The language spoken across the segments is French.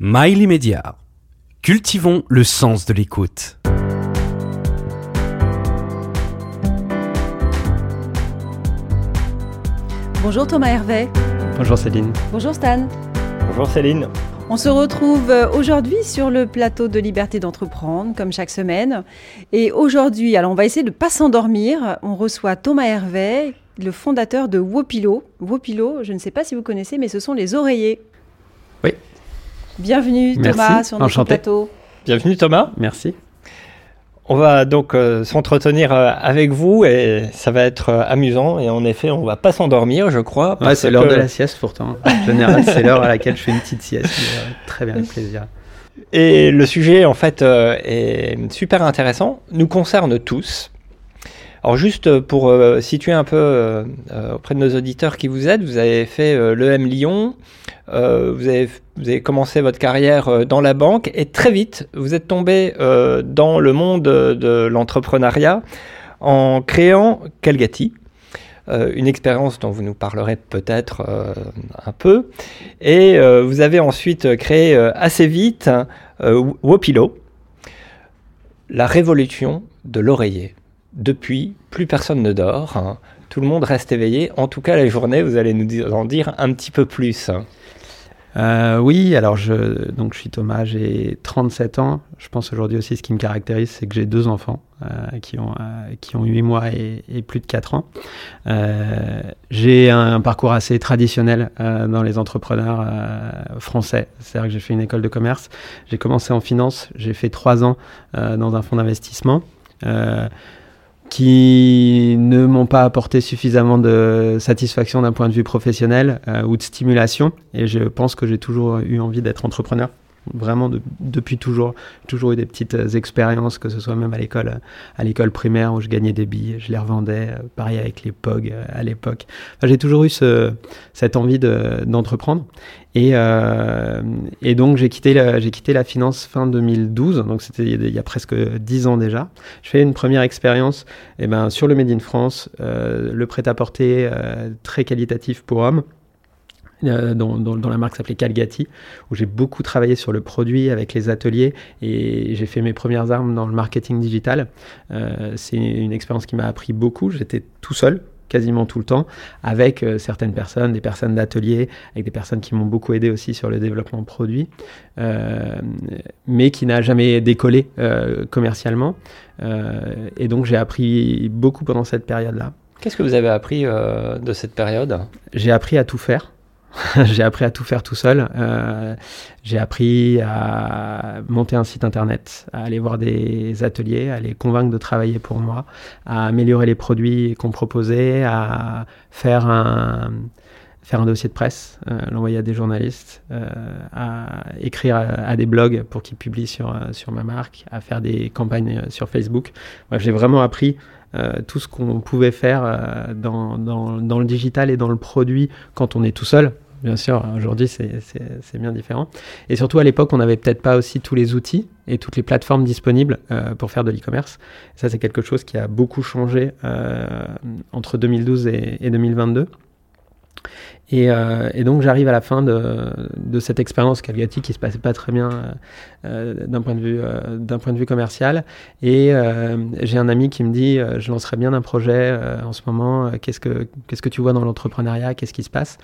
Mail immédiat. Cultivons le sens de l'écoute. Bonjour Thomas Hervé. Bonjour Céline. Bonjour Stan. Bonjour Céline. On se retrouve aujourd'hui sur le plateau de Liberté d'entreprendre, comme chaque semaine. Et aujourd'hui, alors on va essayer de ne pas s'endormir. On reçoit Thomas Hervé, le fondateur de Wopilo. Wopilo, je ne sais pas si vous connaissez, mais ce sont les oreillers. Oui. Bienvenue Merci. Thomas sur notre plateau. Bienvenue Thomas. Merci. On va donc s'entretenir avec vous et ça va être amusant. Et en effet, on ne va pas s'endormir, je crois. Ouais, c'est l'heure de la sieste pourtant. En général, c'est l'heure à laquelle je fais une petite sieste. Très bien, avec plaisir. Et le sujet, en fait, est super intéressant. Nous concerne tous. Alors juste pour situer un peu auprès de nos auditeurs qui vous êtes, vous avez fait l'EM Lyon, vous avez commencé votre carrière dans la banque et très vite, vous êtes tombé dans le monde de l'entrepreneuriat en créant Calgati, une expérience dont vous nous parlerez peut-être un peu. Et vous avez ensuite créé assez vite Wopilo, la révolution de l'oreiller. Depuis, plus personne ne dort, hein. Tout le monde reste éveillé. En tout cas, la journée, vous allez nous en dire un petit peu plus. Oui, alors je suis Thomas, j'ai 37 ans. Je pense aujourd'hui aussi, ce qui me caractérise, c'est que j'ai deux enfants qui ont 8 mois et plus de 4 ans. J'ai un parcours assez traditionnel dans les entrepreneurs français. C'est-à-dire que j'ai fait une école de commerce, j'ai commencé en finance, j'ai fait 3 ans dans un fonds d'investissement. Qui ne m'ont pas apporté suffisamment de satisfaction d'un point de vue professionnel ou de stimulation. Et je pense que j'ai toujours eu envie d'être entrepreneur, vraiment depuis toujours. J'ai toujours eu des petites expériences, que ce soit même à l'école primaire où je gagnais des billes, je les revendais, pareil avec les POG à l'époque. Enfin, j'ai toujours eu cette envie d'entreprendre. Et donc, j'ai quitté la finance fin 2012, donc c'était il y a presque 10 ans déjà. Je fais une première expérience sur le Made in France, le prêt-à-porter très qualitatif pour hommes, dont la marque s'appelait Calgati, où j'ai beaucoup travaillé sur le produit avec les ateliers et j'ai fait mes premières armes dans le marketing digital. C'est une expérience qui m'a appris beaucoup, j'étais tout seul. Quasiment tout le temps, avec certaines personnes, des personnes d'atelier, avec des personnes qui m'ont beaucoup aidé aussi sur le développement de produits, mais qui n'a jamais décollé commercialement. Et donc, j'ai appris beaucoup pendant cette période-là. Qu'est-ce que vous avez appris de cette période ? J'ai appris à tout faire. J'ai appris à tout faire tout seul. J'ai appris à monter un site internet, à aller voir des ateliers, à les convaincre de travailler pour moi, à améliorer les produits qu'on proposait, à faire un dossier de presse, l'envoyer à des journalistes, à écrire à des blogs pour qu'ils publient sur ma marque, à faire des campagnes sur Facebook. Bref, j'ai vraiment appris tout ce qu'on pouvait faire dans le digital et dans le produit quand on est tout seul. Bien sûr, aujourd'hui, c'est bien différent. Et surtout, à l'époque, on n'avait peut-être pas aussi tous les outils et toutes les plateformes disponibles pour faire de l'e-commerce. Ça, c'est quelque chose qui a beaucoup changé entre 2012 et 2022. Et donc, j'arrive à la fin de cette expérience Calgati qui ne se passait pas très bien d'un point de vue commercial. Et j'ai un ami qui me dit « Je lancerais bien un projet en ce moment. Qu'est-ce que tu vois dans l'entrepreneuriat ? Qu'est-ce qui se passe ?»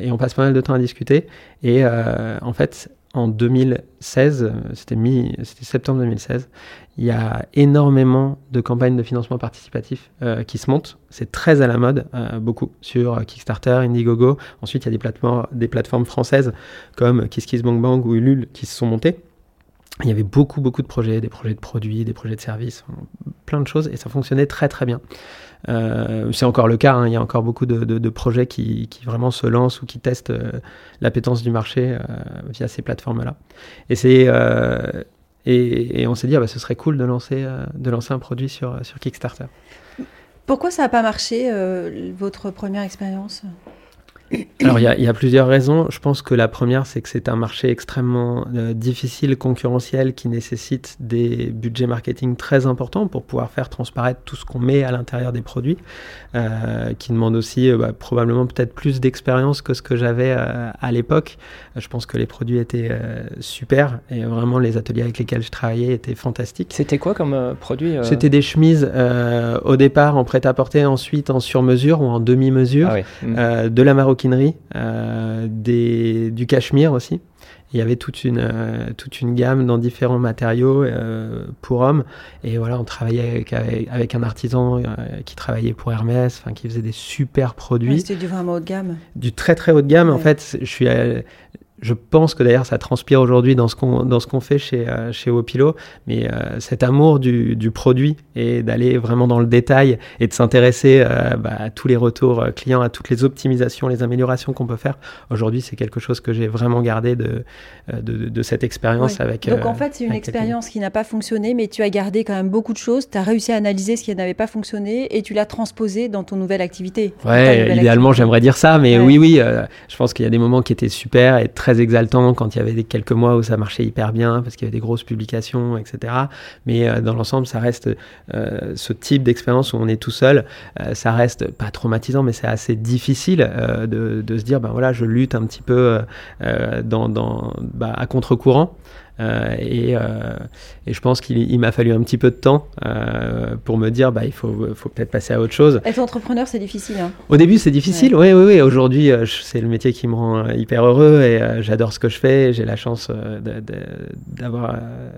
Et on passe pas mal de temps à discuter. Et en fait, en 2016, c'était septembre 2016, il y a énormément de campagnes de financement participatif qui se montent. C'est très à la mode, beaucoup, sur Kickstarter, Indiegogo. Ensuite, il y a des plateformes françaises comme KissKissBankBank ou Ulule qui se sont montées. Il y avait beaucoup, beaucoup de projets, des projets de produits, des projets de services, plein de choses, et ça fonctionnait très, très bien. C'est encore le cas, hein, il y a encore beaucoup de projets qui vraiment se lancent ou qui testent l'appétence du marché via ces plateformes-là. Et on s'est dit, ce serait cool de lancer un produit sur Kickstarter. Pourquoi ça n'a pas marché, votre première expérience ? Alors, il y a plusieurs raisons. Je pense que la première, c'est que c'est un marché extrêmement difficile, concurrentiel, qui nécessite des budgets marketing très importants pour pouvoir faire transparaître tout ce qu'on met à l'intérieur des produits, qui demande aussi probablement peut-être plus d'expérience que ce que j'avais à l'époque. Je pense que les produits étaient super et vraiment les ateliers avec lesquels je travaillais étaient fantastiques. C'était quoi comme produit ? C'était des chemises au départ en prêt-à-porter, ensuite en sur-mesure ou en demi-mesure, de la maroquinerie, du cachemire aussi. Il y avait toute une gamme dans différents matériaux pour hommes. Et voilà, on travaillait avec un artisan qui travaillait pour Hermès, qui faisait des super produits. Ouais, c'était du vraiment haut de gamme. Du très très haut de gamme. Ouais. En fait, je pense que d'ailleurs ça transpire aujourd'hui dans ce qu'on fait chez Wopilo, mais cet amour du produit et d'aller vraiment dans le détail et de s'intéresser à tous les retours clients, à toutes les optimisations, les améliorations qu'on peut faire, aujourd'hui c'est quelque chose que j'ai vraiment gardé de cette expérience. Ouais. Avec. Donc en fait c'est une expérience qui n'a pas fonctionné, mais tu as gardé quand même beaucoup de choses, tu as réussi à analyser ce qui n'avait pas fonctionné et tu l'as transposé dans ton nouvelle activité. Ouais, idéalement j'aimerais dire ça, mais oui, je pense qu'il y a des moments qui étaient super et très exaltant quand il y avait quelques mois où ça marchait hyper bien parce qu'il y avait des grosses publications, etc. Mais dans l'ensemble, ça reste ce type d'expérience où on est tout seul. Ça reste pas traumatisant, mais c'est assez difficile de se dire je lutte un petit peu à contre-courant. Et je pense qu'il m'a fallu un petit peu de temps pour me dire il faut peut-être passer à autre chose. Être entrepreneur, c'est difficile. Hein. Au début, c'est difficile, oui. Aujourd'hui, c'est le métier qui me rend hyper heureux et j'adore ce que je fais. J'ai la chance d'avoir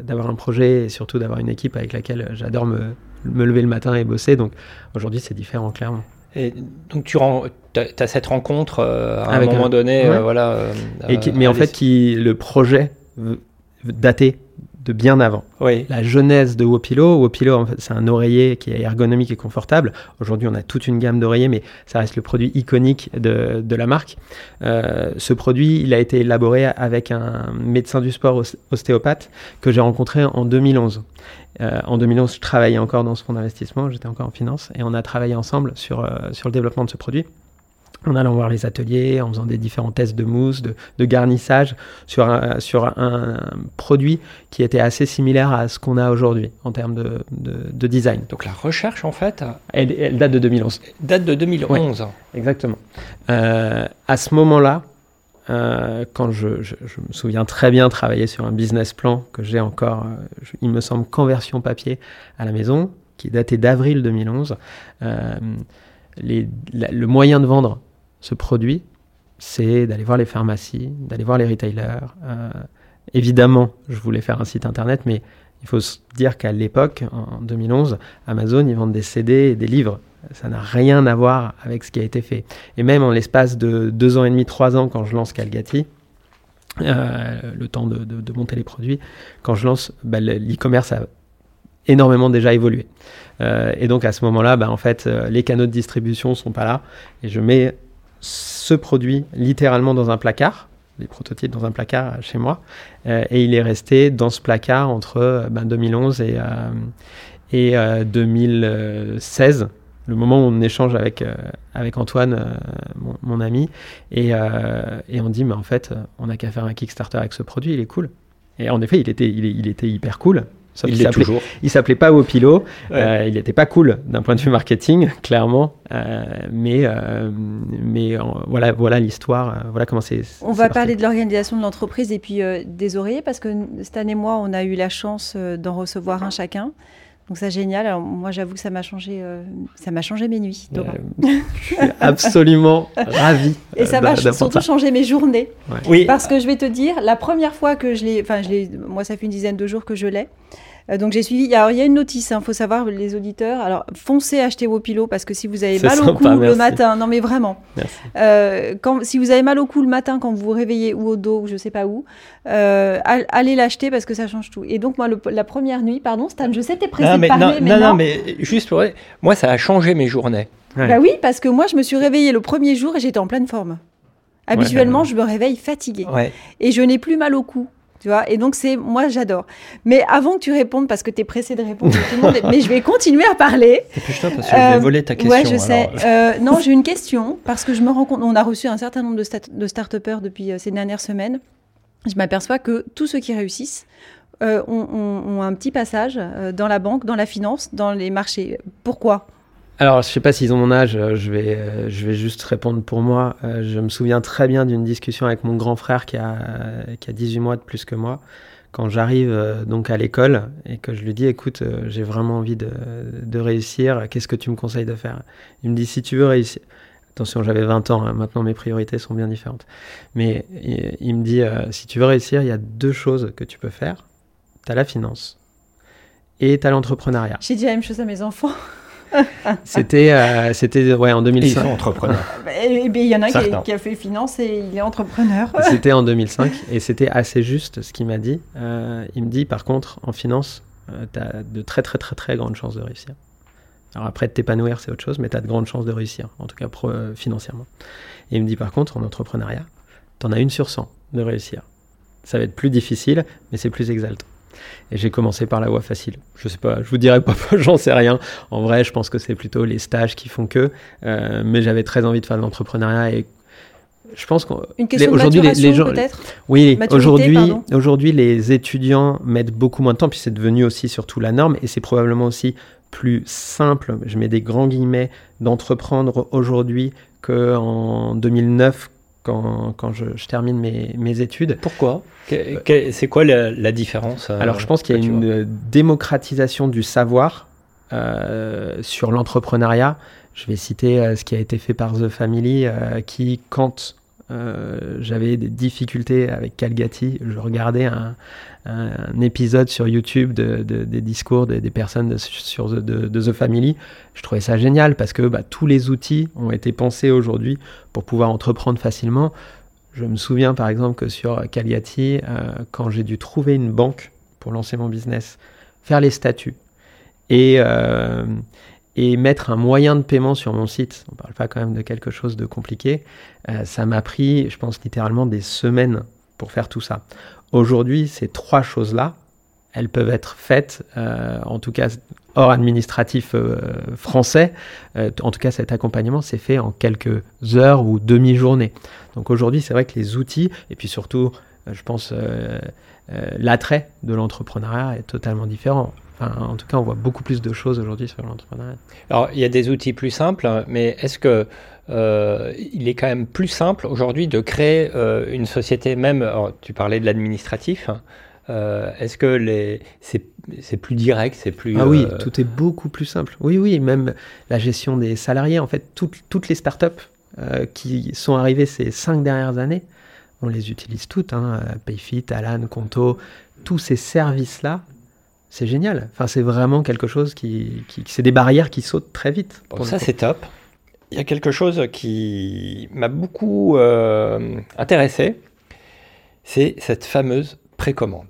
un projet et surtout d'avoir une équipe avec laquelle j'adore me lever le matin et bosser. Donc aujourd'hui, c'est différent, clairement. Et donc tu as cette rencontre à avec un moment donné. Ouais. Le projet... daté de bien avant. Oui. La genèse de Wopilo, en fait, c'est un oreiller qui est ergonomique et confortable. Aujourd'hui, on a toute une gamme d'oreillers, mais ça reste le produit iconique de la marque. Ce produit, il a été élaboré avec un médecin du sport ostéopathe que j'ai rencontré en 2011. En 2011, je travaillais encore dans ce fonds d'investissement, j'étais encore en finance, et on a travaillé ensemble sur le développement de ce produit. En allant voir les ateliers, en faisant des différents tests de mousse, de garnissage sur un produit qui était assez similaire à ce qu'on a aujourd'hui en termes de design. Donc la recherche, en fait, elle date de 2011. Ouais, exactement. À ce moment-là, quand je me souviens très bien travailler sur un business plan que j'ai encore, il me semble qu'en version papier à la maison, qui datait d'avril 2011, le moyen de vendre ce produit, c'est d'aller voir les pharmacies, d'aller voir les retailers. Évidemment, je voulais faire un site internet, mais il faut se dire qu'à l'époque, en 2011, Amazon, ils vendent des CD et des livres. Ça n'a rien à voir avec ce qui a été fait. Et même en l'espace de 2 ans et demi, 3 ans, quand je lance Calgati, le temps de monter les produits, quand je lance l'e-commerce a énormément déjà évolué. Et donc à ce moment-là, les canaux de distribution ne sont pas là. Et je mets ce produit littéralement dans un placard, les prototypes dans un placard chez moi. Et il est resté dans ce placard entre 2011 et 2016, le moment où on échange avec Antoine, mon ami. Et on dit, on n'a qu'à faire un Kickstarter avec ce produit, il est cool. Et en effet, il était hyper cool. Il s'appelait pas Wopilo, il n'était pas cool d'un point de vue marketing, clairement, voilà l'histoire, voilà comment c'est. On va parler de l'organisation de l'entreprise et puis des oreillers, parce que cette année, moi, on a eu la chance d'en recevoir un chacun. Donc ça, génial. Alors moi, j'avoue que ça m'a changé mes nuits. Je suis absolument ravie. Et ça m'a surtout changé mes journées. Ouais. Oui. Parce que je vais te dire, la première fois que moi, ça fait une dizaine de jours que je l'ai. Donc j'ai suivi. Alors il y a une notice, faut savoir les auditeurs. Alors foncez acheter Wopilo parce que si vous avez mal au cou le matin, non mais vraiment. Si vous avez mal au cou le matin quand vous vous réveillez ou au dos ou je sais pas où, allez l'acheter parce que ça change tout. Et donc moi la première nuit, pardon Stan, je sais t'es pressé de parler, mais juste pour moi ça a changé mes journées. Ouais. Bah oui parce que moi je me suis réveillée le premier jour et j'étais en pleine forme. Habituellement je me réveille fatiguée et je n'ai plus mal au cou. Tu vois, et donc c'est, moi j'adore. Mais avant que tu répondes, parce que tu es pressé de répondre à tout le monde, mais je vais continuer à parler. C'est plus tard parce que je vais voler ta question. Ouais, je sais. Non, j'ai une question, parce que je me rends compte, on a reçu un certain nombre de start-upers depuis ces dernières semaines. Je m'aperçois que tous ceux qui réussissent ont un petit passage dans la banque, dans la finance, dans les marchés. Pourquoi ? Alors, je ne sais pas s'ils ont mon âge, je vais juste répondre pour moi. Je me souviens très bien d'une discussion avec mon grand frère qui a 18 mois de plus que moi. Quand j'arrive donc à l'école et que je lui dis « Écoute, j'ai vraiment envie de réussir, qu'est-ce que tu me conseilles de faire ?» Il me dit « Si tu veux réussir... » Attention, j'avais 20 ans, hein, maintenant mes priorités sont bien différentes. Mais il me dit « Si tu veux réussir, il y a deux choses que tu peux faire. Tu as la finance et tu as l'entrepreneuriat. » J'ai dit la même chose à mes enfants. C'était ouais, en 2005. Et ils sont entrepreneurs. Il y en a qui a fait finance et il est entrepreneur. C'était en 2005 et c'était assez juste ce qu'il m'a dit. Il me dit par contre, en finance, tu as de très très très très grandes chances de réussir. Alors après, de t'épanouir, c'est autre chose, mais tu as de grandes chances de réussir, en tout cas financièrement. Et il me dit par contre, en entrepreneuriat, tu en as 1 sur 100 de réussir. Ça va être plus difficile, mais c'est plus exaltant. Et j'ai commencé par la voie facile. Je sais pas, je vous dirais pas, j'en sais rien. En vrai, je pense que c'est plutôt les stages qui font que. Mais j'avais très envie de faire de l'entrepreneuriat et je pense qu'aujourd'hui les gens, peut-être. Oui, maturité, aujourd'hui les étudiants mettent beaucoup moins de temps. Puis c'est devenu aussi surtout la norme et c'est probablement aussi plus simple. Je mets des grands guillemets d'entreprendre aujourd'hui qu'en 2009. Quand je termine mes études. Pourquoi ? C'est quoi la différence ? Alors, je pense qu'il y a une démocratisation du savoir sur l'entrepreneuriat. Je vais citer ce qui a été fait par The Family, qui, quand j'avais des difficultés avec Calgati, je regardais un épisode sur YouTube des discours des personnes de The Family. Je trouvais ça génial parce que tous les outils ont été pensés aujourd'hui pour pouvoir entreprendre facilement. Je me souviens par exemple que sur Calgati, quand j'ai dû trouver une banque pour lancer mon business, faire les statuts et mettre un moyen de paiement sur mon site, on ne parle pas quand même de quelque chose de compliqué, ça m'a pris, je pense, littéralement des semaines pour faire tout ça. Aujourd'hui, ces trois choses-là, elles peuvent être faites, en tout cas hors administratif français. En tout cas, cet accompagnement s'est fait en quelques heures ou demi-journées. Donc aujourd'hui, c'est vrai que les outils, et puis surtout, je pense, l'attrait de l'entrepreneuriat est totalement différent. Enfin, en tout cas, on voit beaucoup plus de choses aujourd'hui sur l'entrepreneuriat. Alors, il y a des outils plus simples, mais est-ce que il est quand même plus simple aujourd'hui de créer une société même... Alors, tu parlais de l'administratif. Est-ce que c'est plus direct, c'est plus... Ah oui, tout est beaucoup plus simple. Oui, même la gestion des salariés. En fait, toutes les startups qui sont arrivées ces 5 dernières années, on les utilise toutes. Hein, Payfit, Alan, Conto, tous ces services-là, c'est génial. Enfin, c'est vraiment quelque chose c'est des barrières qui sautent très vite. Bon, ça, c'est top. Il y a quelque chose qui m'a beaucoup intéressé, c'est cette fameuse précommande.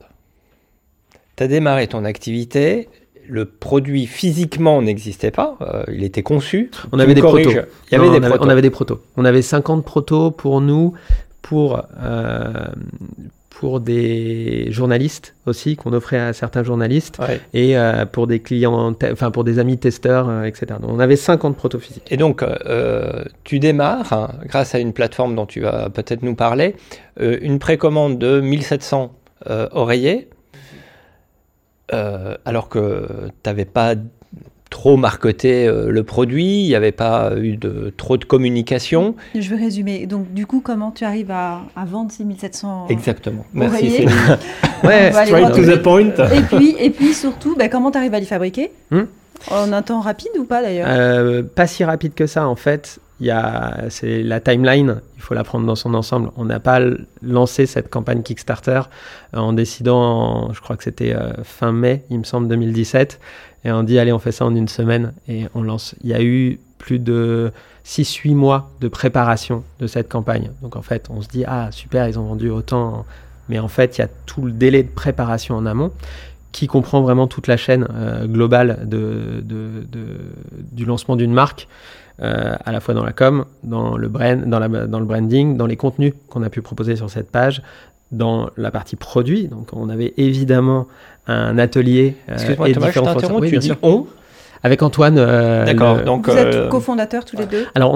Tu as démarré ton activité, le produit physiquement n'existait pas, il était conçu. On avait des protos. On avait des protos. On avait 50 protos pour nous, pour des journalistes aussi, qu'on offrait à certains journalistes, ouais. Et pour des clients, pour des amis testeurs, etc. Donc, on avait 50 protos physiques. Et donc, tu démarres, hein, grâce à une plateforme dont tu vas peut-être nous parler, une précommande de 1700 oreillers, alors que tu n'avais pas trop marketé le produit, il n'y avait pas eu trop de communication. Je vais résumer. Donc, du coup, comment tu arrives à vendre ces 1700 Exactement. Merci, Céline. Ouais, straight to the point. Et puis surtout, comment tu arrives à les fabriquer en un temps rapide ou pas, d'ailleurs? Pas si rapide que ça, en fait. C'est la timeline, il faut la prendre dans son ensemble. On n'a pas lancé cette campagne Kickstarter en décidant, je crois que c'était fin mai, il me semble, 2017, et on dit allez, on fait ça en une semaine et on lance. Il y a eu plus de 6-8 mois de préparation de cette campagne. Donc en fait, on se dit ah super, ils ont vendu autant, mais en fait, il y a tout le délai de préparation en amont qui comprend vraiment toute la chaîne globale du lancement d'une marque. À la fois dans la com, dans le branding, dans les contenus qu'on a pu proposer sur cette page, dans la partie produit. Donc, on avait évidemment un atelier. Excuse-moi, Thomas, je t'interromps, oui, tu dis on. Avec Antoine. D'accord. Donc, vous êtes cofondateurs tous les deux. Alors,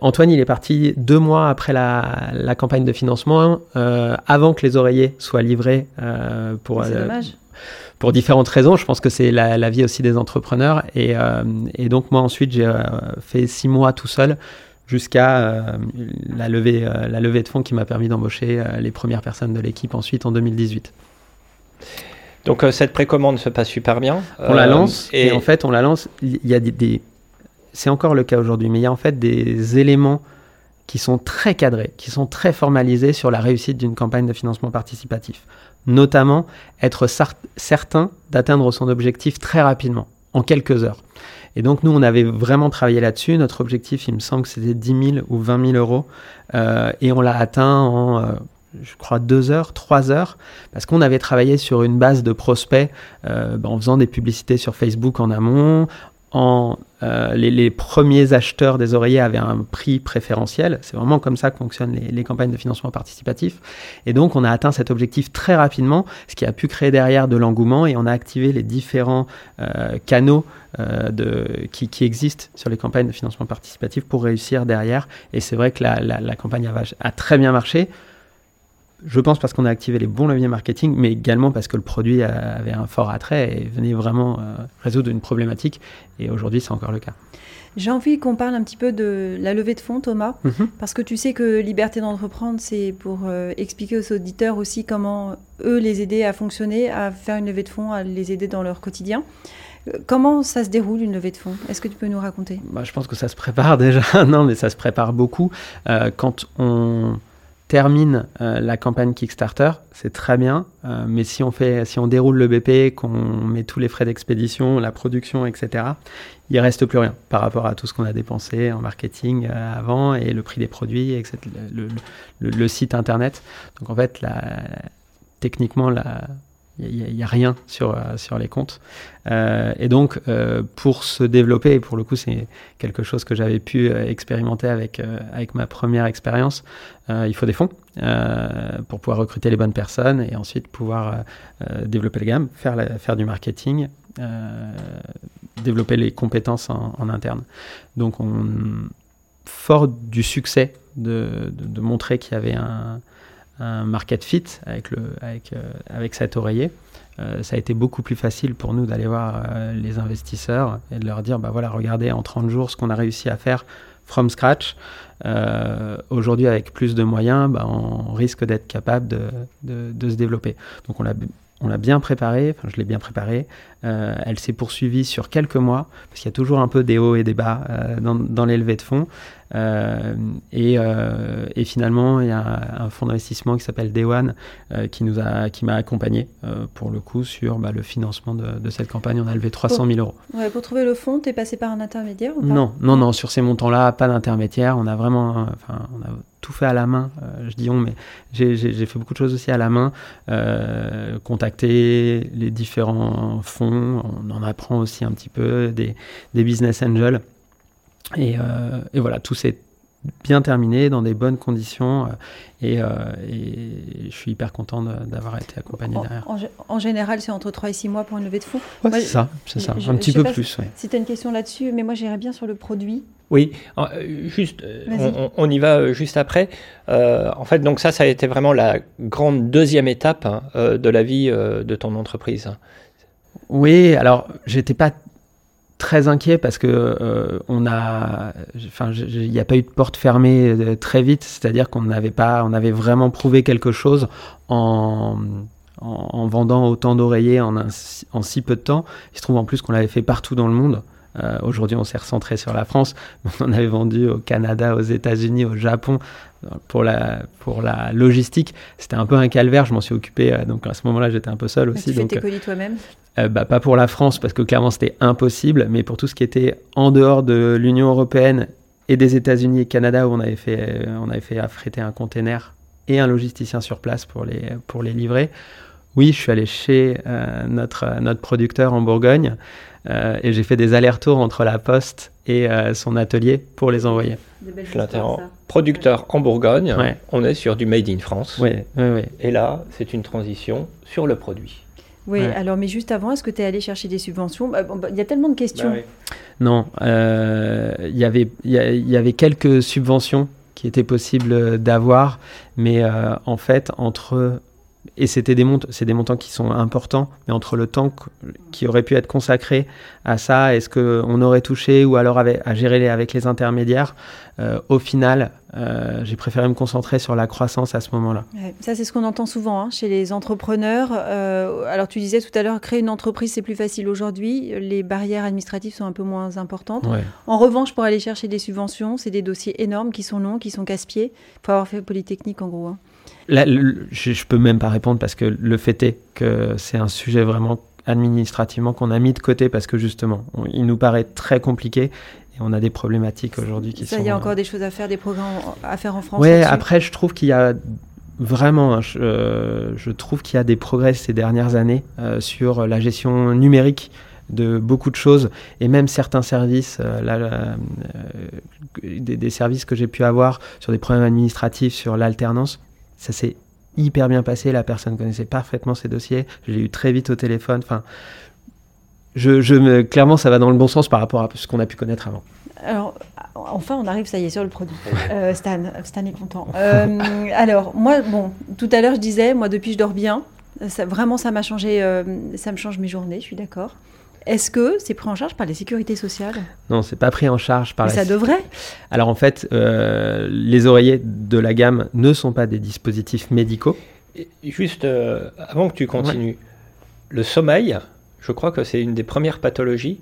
Antoine, il est parti 2 mois après la campagne de financement, avant que les oreillers soient livrés. C'est dommage. Pour différentes raisons, je pense que c'est la vie aussi des entrepreneurs. Et donc, moi, ensuite, j'ai fait 6 mois tout seul jusqu'à la levée de fonds qui m'a permis d'embaucher les premières personnes de l'équipe ensuite en 2018. Donc, cette précommande se passe super bien. On la lance et en fait, on la lance. Il y a c'est encore le cas aujourd'hui, mais il y a en fait des éléments qui sont très cadrés, qui sont très formalisés sur la réussite d'une campagne de financement participatif. Notamment, être certain d'atteindre son objectif très rapidement, en quelques heures. Et donc, nous, on avait vraiment travaillé là-dessus. Notre objectif, il me semble que c'était 10 000 ou 20 000 euros. Et on l'a atteint en, je crois, 2 heures, 3 heures. Parce qu'on avait travaillé sur une base de prospects en faisant des publicités sur Facebook en amont. Les premiers acheteurs des oreillers avaient un prix préférentiel. C'est vraiment comme ça que fonctionnent les campagnes de financement participatif. Et donc, on a atteint cet objectif très rapidement, ce qui a pu créer derrière de l'engouement. Et on a activé les différents canaux qui existent sur les campagnes de financement participatif pour réussir derrière. Et c'est vrai que la campagne a très bien marché. Je pense parce qu'on a activé les bons leviers marketing, mais également parce que le produit avait un fort attrait et venait vraiment résoudre une problématique. Et aujourd'hui, c'est encore le cas. J'ai envie qu'on parle un petit peu de la levée de fonds, Thomas, parce que tu sais que Liberté d'entreprendre, c'est pour expliquer aux auditeurs aussi comment eux les aider à fonctionner, à faire une levée de fonds, à les aider dans leur quotidien. Comment ça se déroule une levée de fonds ? Est-ce que tu peux nous raconter ? Je pense que ça se prépare déjà. Non, mais ça se prépare beaucoup. Quand on termine la campagne Kickstarter, c'est très bien, mais si on déroule le BP, qu'on met tous les frais d'expédition, la production, etc., il ne reste plus rien par rapport à tout ce qu'on a dépensé en marketing avant et le prix des produits, etc., le site internet. Donc en fait, techniquement, il n'y a rien sur les comptes. Et donc, pour se développer, et pour le coup, c'est quelque chose que j'avais pu expérimenter avec ma première expérience, il faut des fonds pour pouvoir recruter les bonnes personnes et ensuite pouvoir développer la gamme, faire du marketing, développer les compétences en interne. Donc, fort du succès de montrer qu'il y avait un market fit avec cet oreiller, ça a été beaucoup plus facile pour nous d'aller voir les investisseurs et de leur dire voilà, regardez en 30 jours ce qu'on a réussi à faire from scratch. Aujourd'hui, avec plus de moyens, on risque d'être capable de se développer. Donc on l'a bien préparé, je l'ai bien préparé. Elle s'est poursuivie sur quelques mois, parce qu'il y a toujours un peu des hauts et des bas dans les levées de fonds. Et finalement, il y a un fonds d'investissement qui s'appelle Day One qui m'a accompagné pour le coup sur le financement de cette campagne. On a levé 300 000 euros. Ouais, pour trouver le fonds, tu es passé par un intermédiaire ou pas ? Non, sur ces montants-là, pas d'intermédiaire. On a vraiment tout fait à la main. Je dis on, mais j'ai fait beaucoup de choses aussi à la main. Contacter les différents fonds, on en apprend aussi un petit peu, des business angels. Et voilà, tout s'est bien terminé dans des bonnes conditions et je suis hyper content d'avoir été accompagné derrière. En général, c'est entre 3 et 6 mois pour une levée de fonds. Ouais, c'est ça. Un petit peu plus. Si tu as une question là-dessus, mais moi j'irais bien sur le produit. Oui, juste, on y va juste après. En fait, donc ça a été vraiment la grande deuxième étape de la vie de ton entreprise. Oui, alors j'étais pas très inquiet parce que il n'y a pas eu de porte fermée très vite, c'est-à-dire on avait vraiment prouvé quelque chose en vendant autant d'oreillers en si peu de temps. Il se trouve en plus qu'on l'avait fait partout dans le monde. Aujourd'hui, on s'est recentré sur la France, mais on en avait vendu au Canada, aux États-Unis, au Japon. Pour la logistique, c'était un peu un calvaire. Je m'en suis occupé, donc à ce moment-là, j'étais un peu seul aussi. Tu fais tes colis toi-même ? Pas pour la France, parce que clairement, c'était impossible, mais pour tout ce qui était en dehors de l'Union européenne et des États-Unis et Canada, où on avait fait affréter un container et un logisticien sur place pour les livrer. Oui, je suis allé chez notre producteur en Bourgogne et j'ai fait des allers-retours entre la poste et son atelier pour les envoyer. Producteur en Bourgogne, ouais. On est sur du Made in France. Ouais, ouais, ouais. Et là, c'est une transition sur le produit. Oui, ouais. Alors, mais juste avant, est-ce que tu es allé chercher des subventions ? Il y a tellement de questions. Bah, oui. Non, il y avait quelques subventions qui étaient possibles d'avoir, mais en fait, et c'est des montants qui sont importants, mais entre le temps qui aurait pu être consacré à ça, est-ce qu'on aurait touché ou alors à gérer avec les intermédiaires, au final, j'ai préféré me concentrer sur la croissance à ce moment-là. Ouais, ça, c'est ce qu'on entend souvent chez les entrepreneurs. Alors, tu disais tout à l'heure, créer une entreprise, c'est plus facile aujourd'hui. Les barrières administratives sont un peu moins importantes. Ouais. En revanche, pour aller chercher des subventions, c'est des dossiers énormes qui sont longs, qui sont casse-pieds. Il faut avoir fait Polytechnique, en gros. Hein. Là, je peux même pas répondre parce que le fait est que c'est un sujet vraiment administrativement qu'on a mis de côté parce que justement, il nous paraît très compliqué et on a des problématiques aujourd'hui qui sont... Il y a encore des choses à faire, des programmes à faire en France. Oui, après, je trouve qu'il y a vraiment, je trouve qu'il y a des progrès ces dernières années sur la gestion numérique de beaucoup de choses et même certains services, des services que j'ai pu avoir sur des problèmes administratifs, sur l'alternance. Ça s'est hyper bien passé, la personne connaissait parfaitement ses dossiers, je l'ai eu très vite au téléphone. Enfin, clairement, ça va dans le bon sens par rapport à ce qu'on a pu connaître avant. Alors, enfin, on arrive, ça y est, sur le produit. Stan est content. Alors, moi, bon, tout à l'heure, je disais, moi, depuis, je dors bien. Vraiment, ça m'a changé, ça me change mes journées, je suis d'accord. Est-ce que c'est pris en charge par les sécurités sociales ? Non, c'est pas pris en charge par... Mais ça devrait ? Alors en fait, les oreillers de la gamme ne sont pas des dispositifs médicaux. Et juste avant que tu continues, ouais. Le sommeil, je crois que c'est une des premières pathologies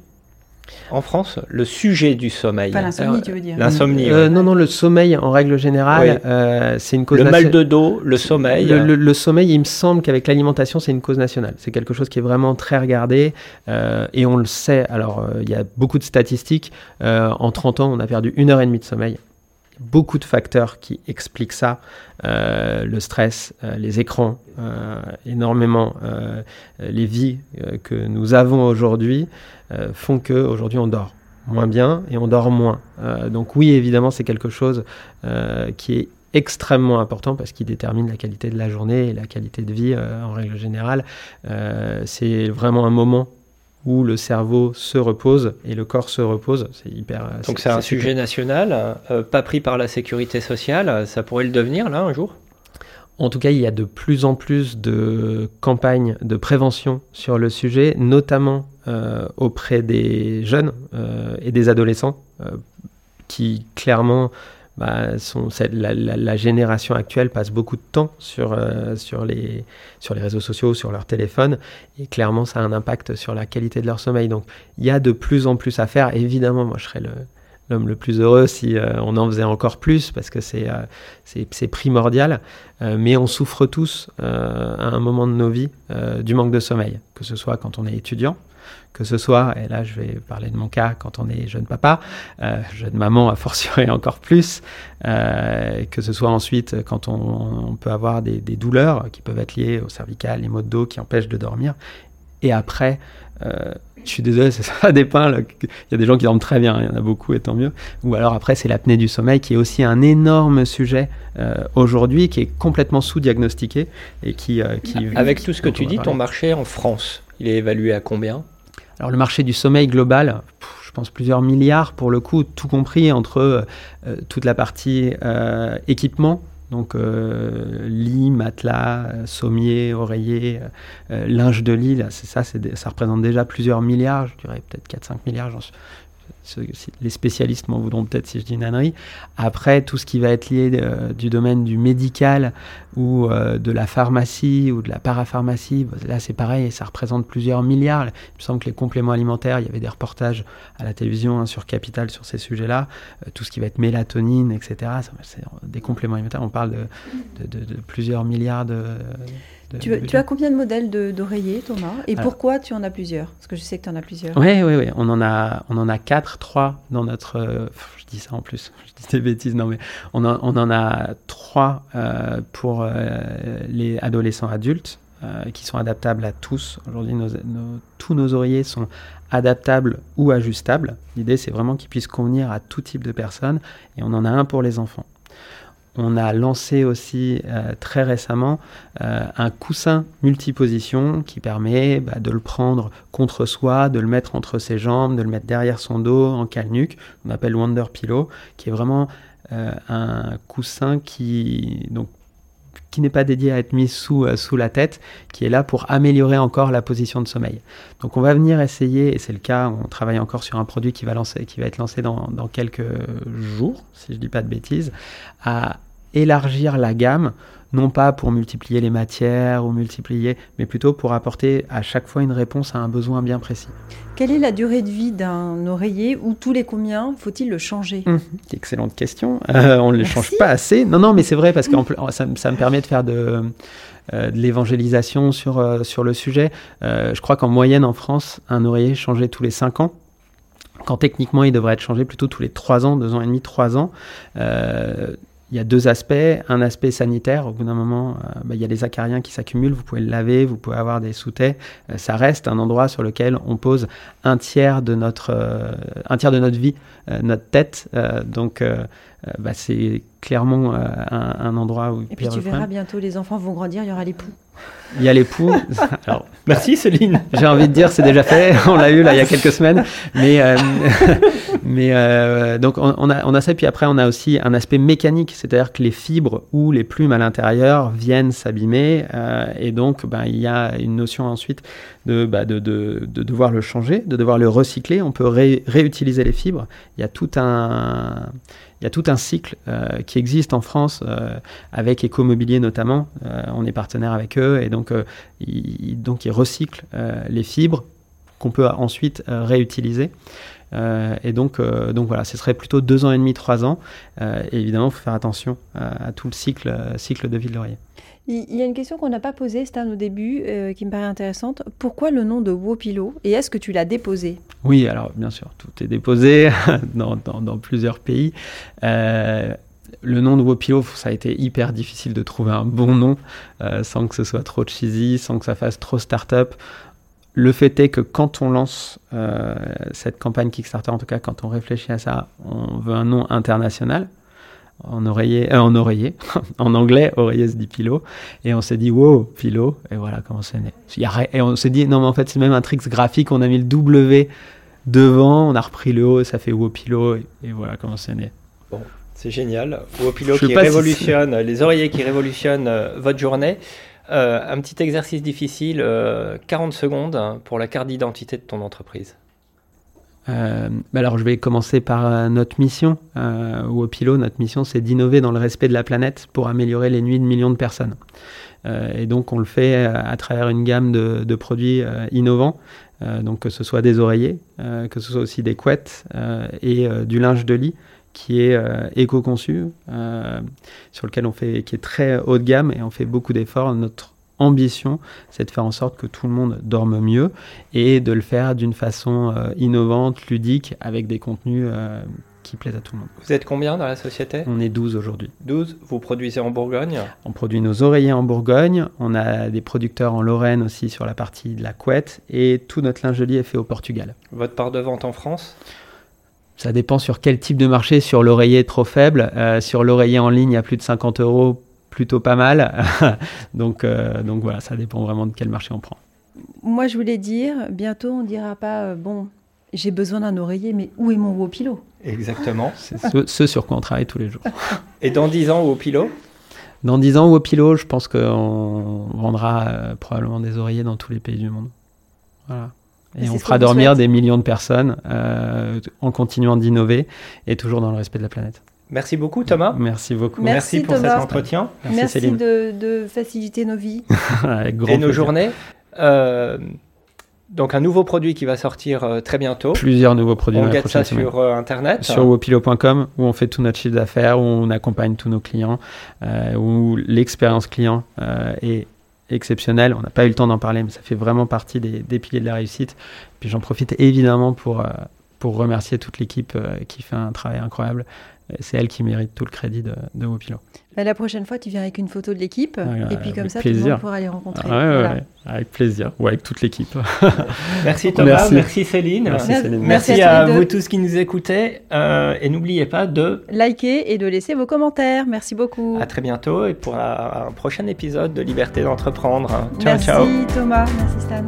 en France, le sujet du sommeil. Pas l'insomnie, tu veux dire ? L'insomnie. Ouais. Non, le sommeil en règle générale, oui. C'est une cause nationale. Le mal de dos, le sommeil. Le sommeil, il me semble qu'avec l'alimentation, c'est une cause nationale. C'est quelque chose qui est vraiment très regardé et on le sait. Alors, il y a beaucoup de statistiques. En 30 ans, on a perdu 1h30 de sommeil. Beaucoup de facteurs qui expliquent ça, le stress, les écrans, énormément, les vies que nous avons aujourd'hui font qu'aujourd'hui on dort moins bien et on dort moins. Donc oui, évidemment, c'est quelque chose qui est extrêmement important parce qu'il détermine la qualité de la journée et la qualité de vie en règle générale. C'est vraiment un moment où le cerveau se repose et le corps se repose. C'est hyper... Donc c'est un sujet national, pas pris par la sécurité sociale, ça pourrait le devenir là un jour ? En tout cas, il y a de plus en plus de campagnes de prévention sur le sujet, notamment auprès des jeunes et des adolescents qui clairement... la génération actuelle passe beaucoup de temps sur les réseaux sociaux, sur leur téléphone, et clairement ça a un impact sur la qualité de leur sommeil. Donc il y a de plus en plus à faire. Évidemment, moi je serais l'homme le plus heureux si on en faisait encore plus, parce que c'est primordial, mais on souffre tous à un moment de nos vies du manque de sommeil, que ce soit quand on est étudiant, que ce soit, et là je vais parler de mon cas, quand on est jeune papa, jeune maman a fortiori encore plus, que ce soit ensuite quand on peut avoir des douleurs qui peuvent être liées au cervical, les maux de dos qui empêchent de dormir, et après, je suis désolé, ça dépeint, il y a des gens qui dorment très bien, il y en a beaucoup et tant mieux, ou alors après c'est l'apnée du sommeil qui est aussi un énorme sujet aujourd'hui, qui est complètement sous-diagnostiqué et qui avec tout ce que tu dis, ton marché en France, il est évalué à combien ? Alors le marché du sommeil global, je pense plusieurs milliards pour le coup, tout compris entre toute la partie équipement, donc lit, matelas, sommier, oreiller, linge de lit, là, ça représente déjà plusieurs milliards, je dirais peut-être 4-5 milliards, les spécialistes m'en voudront peut-être si je dis une ânerie. Après, tout ce qui va être lié du domaine du médical ou de la pharmacie ou de la parapharmacie, là c'est pareil, ça représente plusieurs milliards. Il me semble que les compléments alimentaires, il y avait des reportages à la télévision sur Capital sur ces sujets-là. Tout ce qui va être mélatonine, etc. C'est des compléments alimentaires, on parle de plusieurs milliards de... Tu as combien de modèles d'oreillers, Thomas ? Et alors, pourquoi tu en as plusieurs ? Parce que je sais que tu en as plusieurs. Oui. On en a 3 dans notre... je dis ça en plus, je dis des bêtises. Non, mais on en a 3 pour les adolescents adultes, qui sont adaptables à tous. Aujourd'hui, tous nos oreillers sont adaptables ou ajustables. L'idée, c'est vraiment qu'ils puissent convenir à tout type de personnes, et on en a un pour les enfants. On a lancé aussi très récemment un coussin multiposition qui permet de le prendre contre soi, de le mettre entre ses jambes, de le mettre derrière son dos, en cale-nuque. On appelle Wonder Pillow, qui est vraiment un coussin qui n'est pas dédié à être mis sous la tête, qui est là pour améliorer encore la position de sommeil. Donc on va venir essayer, et c'est le cas, on travaille encore sur un produit qui va être lancé dans quelques jours, si je dis pas de bêtises, à élargir la gamme, non pas pour multiplier les matières ou multiplier, mais plutôt pour apporter à chaque fois une réponse à un besoin bien précis. Quelle est la durée de vie d'un oreiller, ou tous les combien faut-il le changer ? Excellente question. On ne les change pas assez. Non, mais c'est vrai, parce que ça me permet de faire de l'évangélisation sur le sujet. Je crois qu'en moyenne, en France, un oreiller est changé tous les 5 ans. Quand techniquement, il devrait être changé plutôt tous les 3 ans, 2 ans et demi, 3 ans. Il y a 2 aspects. Un aspect sanitaire. Au bout d'un moment, il y a des acariens qui s'accumulent. Vous pouvez le laver, vous pouvez avoir des sous-tais. Ça reste un endroit sur lequel on pose un tiers de notre vie, notre tête. Donc, c'est clairement un endroit où... Et puis tu verras bientôt, les enfants vont grandir, il y aura les poux. Il y a les poux. Alors, merci Céline. J'ai envie de dire, c'est déjà fait. On l'a eu là il y a quelques semaines. Mais donc on a ça. Puis après, on a aussi un aspect mécanique, c'est-à-dire que les fibres ou les plumes à l'intérieur viennent s'abîmer. Et donc, il y a une notion ensuite de devoir le changer, de devoir le recycler. On peut réutiliser les fibres. Il y a tout un cycle qui existe en France, avec Ecomobilier notamment. On est partenaire avec eux, et donc ils recyclent les fibres qu'on peut ensuite réutiliser. Et donc voilà, ce serait plutôt 2 ans et demi, 3 ans. Et évidemment, il faut faire attention à tout le cycle de vie de l'oreiller. Il y a une question qu'on n'a pas posée, c'était au début, qui me paraît intéressante. Pourquoi le nom de Wopilo, et est-ce que tu l'as déposé ? Oui, alors bien sûr, tout est déposé dans plusieurs pays. Le nom de Wopilo, ça a été hyper difficile de trouver un bon nom, sans que ce soit trop cheesy, sans que ça fasse trop start-up. Le fait est que quand on lance cette campagne Kickstarter, en tout cas quand on réfléchit à ça, on veut un nom international. En oreiller, en anglais, oreiller se dit pillow, et on s'est dit wow, pillow, et voilà comment c'est né. Et on s'est dit non, mais en fait c'est même un trick graphique, on a mis le W devant, on a repris le O, ça fait wow pillow, et voilà comment c'est né. Bon, c'est génial. Wopilo qui révolutionne, les oreillers qui révolutionnent votre journée. Un petit exercice difficile, 40 secondes pour la carte d'identité de ton entreprise. Alors je vais commencer par notre mission. Wopilo, notre mission, c'est d'innover dans le respect de la planète pour améliorer les nuits de millions de personnes. Et donc on le fait à travers une gamme de produits innovants, donc que ce soit des oreillers, que ce soit aussi des couettes et du linge de lit qui est éco-conçu, sur lequel qui est très haut de gamme, et on fait beaucoup d'efforts. Notre ambition, c'est de faire en sorte que tout le monde dorme mieux, et de le faire d'une façon innovante, ludique, avec des contenus qui plaisent à tout le monde. Vous êtes combien dans la société ? On est 12 aujourd'hui. 12 ? Vous produisez en Bourgogne ? On produit nos oreillers en Bourgogne, on a des producteurs en Lorraine aussi sur la partie de la couette, et tout notre linge de lit est fait au Portugal. Votre part de vente en France ? Ça dépend sur quel type de marché. Sur l'oreiller, trop faible. Sur l'oreiller en ligne, à plus de 50 €, plutôt pas mal. donc voilà, ça dépend vraiment de quel marché on prend. Moi, je voulais dire, bientôt, on ne dira pas j'ai besoin d'un oreiller, mais où est mon Wopilo ? Exactement. C'est ce sur quoi on travaille tous les jours. Et dans 10 ans, Wopilo ? Dans 10 ans, Wopilo, je pense qu'on vendra probablement des oreillers dans tous les pays du monde. Voilà. Et on fera dormir des millions de personnes en continuant d'innover, et toujours dans le respect de la planète. Merci beaucoup Thomas. Merci beaucoup. Merci pour cet entretien. Merci Céline. Merci de faciliter nos vies et nos journées. Donc un nouveau produit qui va sortir très bientôt. Plusieurs nouveaux produits. On guette ça sur internet. Sur wopilo.com, où on fait tout notre chiffre d'affaires, où on accompagne tous nos clients, où l'expérience client est exceptionnelle. On n'a pas eu le temps d'en parler, mais ça fait vraiment partie des piliers de la réussite. Puis j'en profite évidemment pour remercier toute l'équipe qui fait un travail incroyable. C'est elle qui mérite tout le crédit de Wopilo. Bah, la prochaine fois, tu viens avec une photo de l'équipe, et puis comme ça, plaisir. Tout le monde pourra les rencontrer. Ah, ouais, voilà. Ouais, avec plaisir, ou avec toute l'équipe. Merci Thomas, merci Céline. Merci à vous tous qui nous écoutez. Et n'oubliez pas de liker et de laisser vos commentaires. Merci beaucoup. À très bientôt et pour un prochain épisode de Liberté d'entreprendre. Ciao, merci, ciao. Merci Thomas, merci Stan.